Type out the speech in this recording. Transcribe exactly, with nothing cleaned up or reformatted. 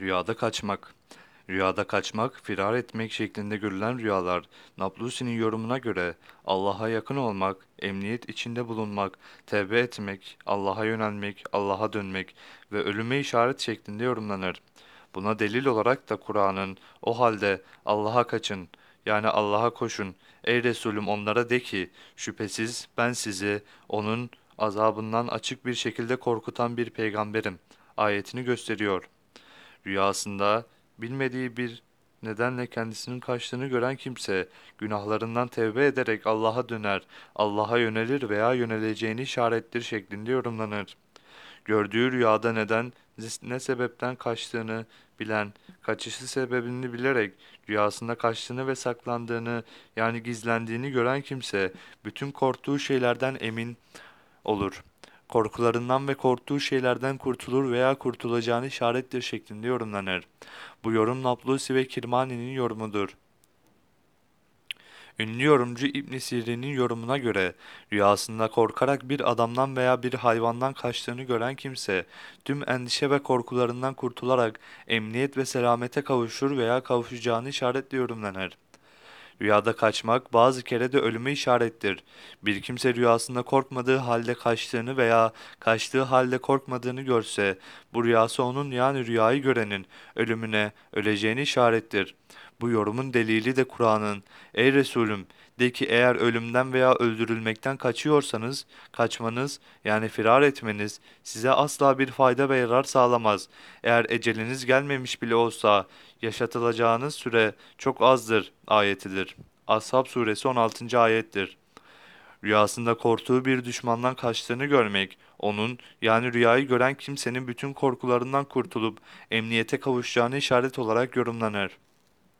Rüyada kaçmak. Rüyada kaçmak, firar etmek şeklinde görülen rüyalar, Nablusi'nin yorumuna göre Allah'a yakın olmak, emniyet içinde bulunmak, tevbe etmek, Allah'a yönelmek, Allah'a dönmek ve ölüme işaret şeklinde yorumlanır. Buna delil olarak da Kur'an'ın o halde Allah'a kaçın, yani Allah'a koşun, ey Resulüm onlara de ki, şüphesiz ben sizi onun azabından açık bir şekilde korkutan bir peygamberim ayetini gösteriyor. Rüyasında bilmediği bir nedenle kendisinin kaçtığını gören kimse günahlarından tevbe ederek Allah'a döner, Allah'a yönelir veya yöneleceğini işarettir şeklinde yorumlanır. Gördüğü rüyada neden, ne sebepten kaçtığını bilen, kaçışı sebebini bilerek rüyasında kaçtığını ve saklandığını yani gizlendiğini gören kimse bütün korktuğu şeylerden emin olur. Korkularından ve korktuğu şeylerden kurtulur veya kurtulacağını işarettir şeklinde yorumlanır. Bu yorum Nablusi ve Kirmani'nin yorumudur. Ünlü yorumcu İbn-i Sirin'in yorumuna göre rüyasında korkarak bir adamdan veya bir hayvandan kaçtığını gören kimse tüm endişe ve korkularından kurtularak emniyet ve selamete kavuşur veya kavuşacağını işaretle yorumlanır. Rüyada kaçmak bazı kere de ölüme işarettir. Bir kimse rüyasında korkmadığı halde kaçtığını veya kaçtığı halde korkmadığını görse, bu rüyası onun yani rüyayı görenin ölümüne, öleceğini işarettir. Bu yorumun delili de Kur'an'ın, ey Resulüm de ki eğer ölümden veya öldürülmekten kaçıyorsanız, kaçmanız yani firar etmeniz size asla bir fayda ve yarar sağlamaz. Eğer eceliniz gelmemiş bile olsa yaşatılacağınız süre çok azdır ayetidir. Ashab suresi on altıncı ayettir. Rüyasında korktuğu bir düşmandan kaçtığını görmek, onun yani rüyayı gören kimsenin bütün korkularından kurtulup emniyete kavuşacağını işaret olarak yorumlanır.